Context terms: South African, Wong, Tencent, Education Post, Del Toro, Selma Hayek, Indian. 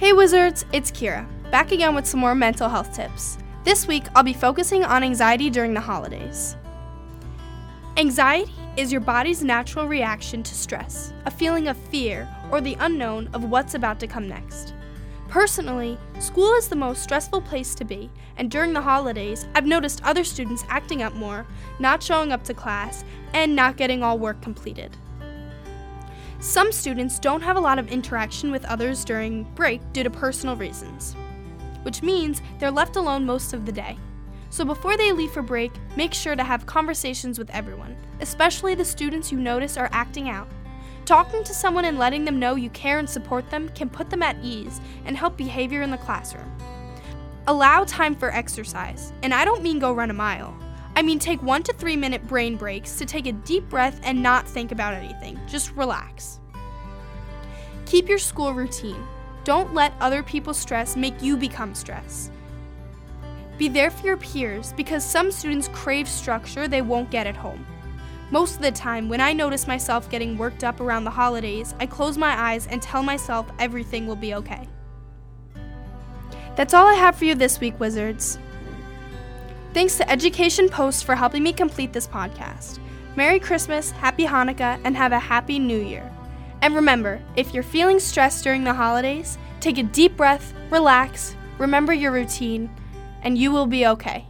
Hey Wizards, it's Kira, back again with some more mental health tips. This week, I'll be focusing on anxiety during the holidays. Anxiety is your body's natural reaction to stress, a feeling of fear or the unknown of what's about to come next. Personally, school is the most stressful place to be, and during the holidays, I've noticed other students acting up more, not showing up to class, and not getting all work completed. Some students don't have a lot of interaction with others during break due to personal reasons, which means they're left alone most of the day. So before they leave for break, make sure to have conversations with everyone, especially the students you notice are acting out. Talking to someone and letting them know you care and support them can put them at ease and help behavior in the classroom. Allow time for exercise, and I don't mean go run a mile. I mean, take 1 to 3 minute brain breaks to take a deep breath and not think about anything. Just relax. Keep your school routine. Don't let other people's stress make you become stressed. Be there for your peers because some students crave structure they won't get at home. Most of the time, when I notice myself getting worked up around the holidays, I close my eyes and tell myself everything will be okay. That's all I have for you this week, Wizards. Thanks to Education Post for helping me complete this podcast. Merry Christmas, Happy Hanukkah, and have a Happy New Year. And remember, if you're feeling stressed during the holidays, take a deep breath, relax, remember your routine, and you will be okay.